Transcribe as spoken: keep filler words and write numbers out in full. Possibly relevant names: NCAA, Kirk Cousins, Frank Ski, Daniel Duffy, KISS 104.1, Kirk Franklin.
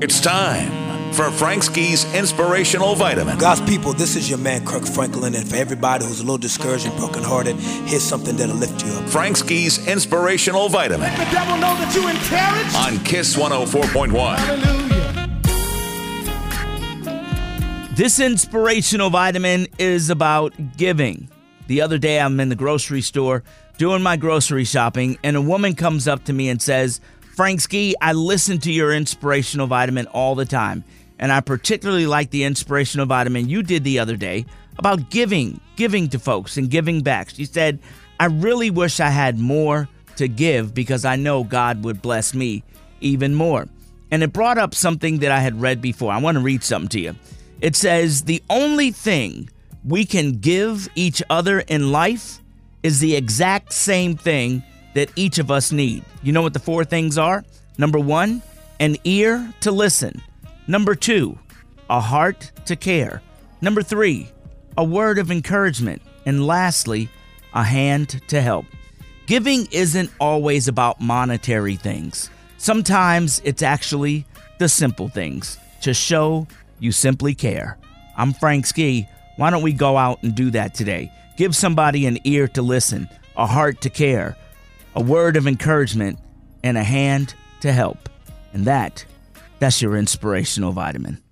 It's time for Frank Ski's Inspirational Vitamin. God's people, this is your man, Kirk Franklin, and for everybody who's a little discouraged and brokenhearted, here's something that'll lift you up. Frank Ski's Inspirational Vitamin. Let the devil know that you encouraged. On KISS one oh four point one. Hallelujah. This Inspirational Vitamin is about giving. The other day, I'm in the grocery store doing my grocery shopping, and a woman comes up to me and says, Frank Ski, I listen to your Inspirational Vitamin all the time, and I particularly like the Inspirational Vitamin you did the other day about giving, giving to folks and giving back. She said, I really wish I had more to give because I know God would bless me even more. And it brought up something that I had read before. I want to read something to you. It says, the only thing we can give each other in life is the exact same thing that each of us need. You know what the four things are? Number one, an ear to listen. Number two, a heart to care. Number three, a word of encouragement. And lastly, a hand to help. Giving isn't always about monetary things. Sometimes it's actually the simple things to show you simply care. I'm Frank Ski. Why don't we go out and do that today? Give somebody an ear to listen, a heart to care, a word of encouragement, and a hand to help. And that, that's your Inspirational Vitamin.